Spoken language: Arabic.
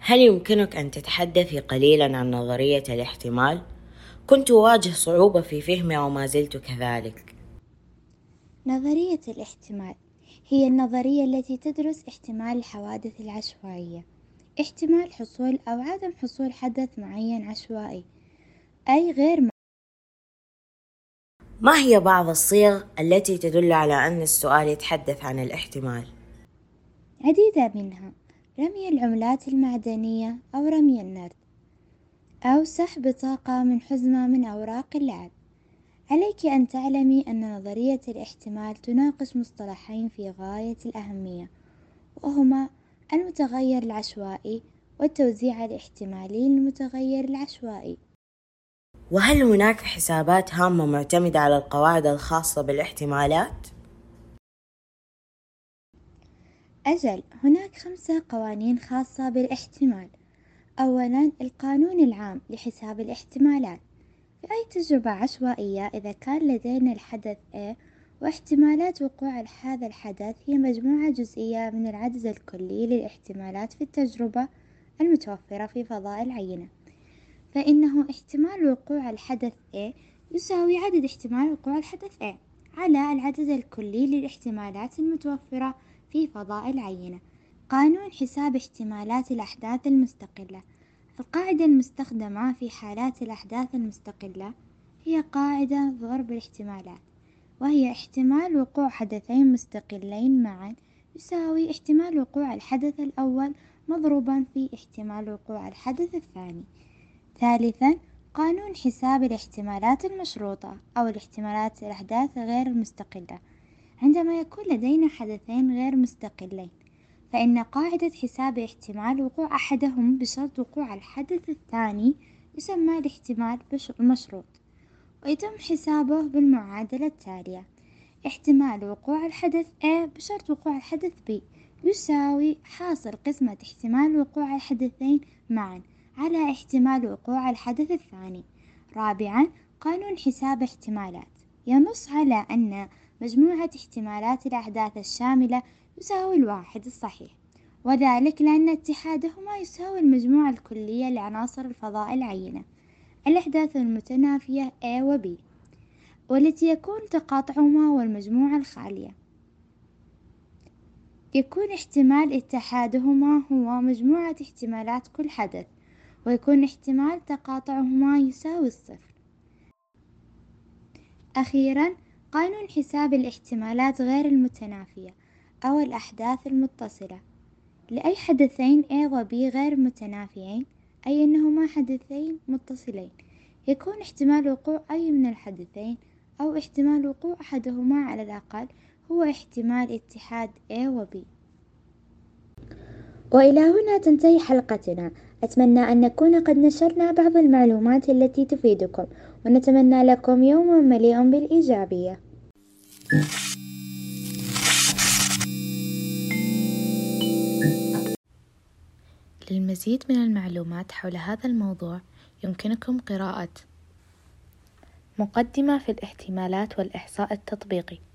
هل يمكنك أن تتحدثي قليلاً عن نظرية الاحتمال؟ كنت أواجه صعوبة في فهمها وما زلت كذلك. نظرية الاحتمال هي النظرية التي تدرس احتمال الحوادث العشوائية، احتمال حصول أو عدم حصول حدث معين عشوائي أي غير ما هي بعض الصيغ التي تدل على أن السؤال يتحدث عن الاحتمال؟ عديدة منها رمي العملات المعدنية أو رمي النرد أو سحب بطاقة من حزمة من أوراق اللعب. عليك أن تعلمي أن نظرية الاحتمال تناقش مصطلحين في غاية الأهمية، وهما المتغير العشوائي والتوزيع الاحتمالي للمتغير العشوائي. وهل هناك حسابات هامة معتمدة على القواعد الخاصة بالاحتمالات؟ أجل، هناك 5 قوانين خاصة بالاحتمال. أولاً، القانون العام لحساب الاحتمالات. في أي تجربة عشوائية، إذا كان لدينا الحدث A واحتمالات وقوع هذا الحدث هي مجموعة جزئية من العدد الكلي للاحتمالات في التجربة المتوفرة في فضاء العينة، فإنه احتمال وقوع الحدث A يساوي عدد احتمال وقوع الحدث A على العدد الكلي للاحتمالات المتوفرة في فضاء العينة. قانون حساب احتمالات الأحداث المستقلة. القاعدة المستخدمة في حالات الأحداث المستقلة هي قاعدة ضرب الاحتمالات، وهي احتمال وقوع حدثين مستقلين معا يساوي احتمال وقوع الحدث الأول مضروبا في احتمال وقوع الحدث الثاني. ثالثا، قانون حساب الاحتمالات المشروطة أو الاحتمالات الأحداث غير المستقلة. عندما يكون لدينا حدثين غير مستقلين، فإن قاعدة حساب احتمال وقوع أحدهم بشرط وقوع الحدث الثاني يسمى الاحتمال المشروط، ويتم حسابه بالمعادلة التالية: احتمال وقوع الحدث A بشرط وقوع الحدث B يساوي حاصل قسمة احتمال وقوع الحدثين معا على احتمال وقوع الحدث الثاني. رابعا، قانون حساب احتمالات ينص على أن مجموعة احتمالات الأحداث الشاملة يساوي الواحد الصحيح، وذلك لأن اتحادهما يساوي المجموعة الكلية لعناصر الفضاء العينة. الأحداث المتنافية A و B والتي يكون تقاطعهما هو المجموعة الخالية، يكون احتمال اتحادهما هو مجموعة احتمالات كل حدث، ويكون احتمال تقاطعهما يساوي 0. أخيرا، قانون حساب الاحتمالات غير المتنافية أو الأحداث المتصلة. لأي حدثين A و B غير متنافيين، أي أنهما حدثين متصلين، يكون احتمال وقوع أي من الحدثين أو احتمال وقوع أحدهما على الأقل هو احتمال اتحاد A و B. وإلى هنا تنتهي حلقتنا. أتمنى أن نكون قد نشرنا بعض المعلومات التي تفيدكم، ونتمنى لكم يوما مليء بالإيجابية. للمزيد من المعلومات حول هذا الموضوع يمكنكم قراءة مقدمة في الاحتمالات والإحصاء التطبيقي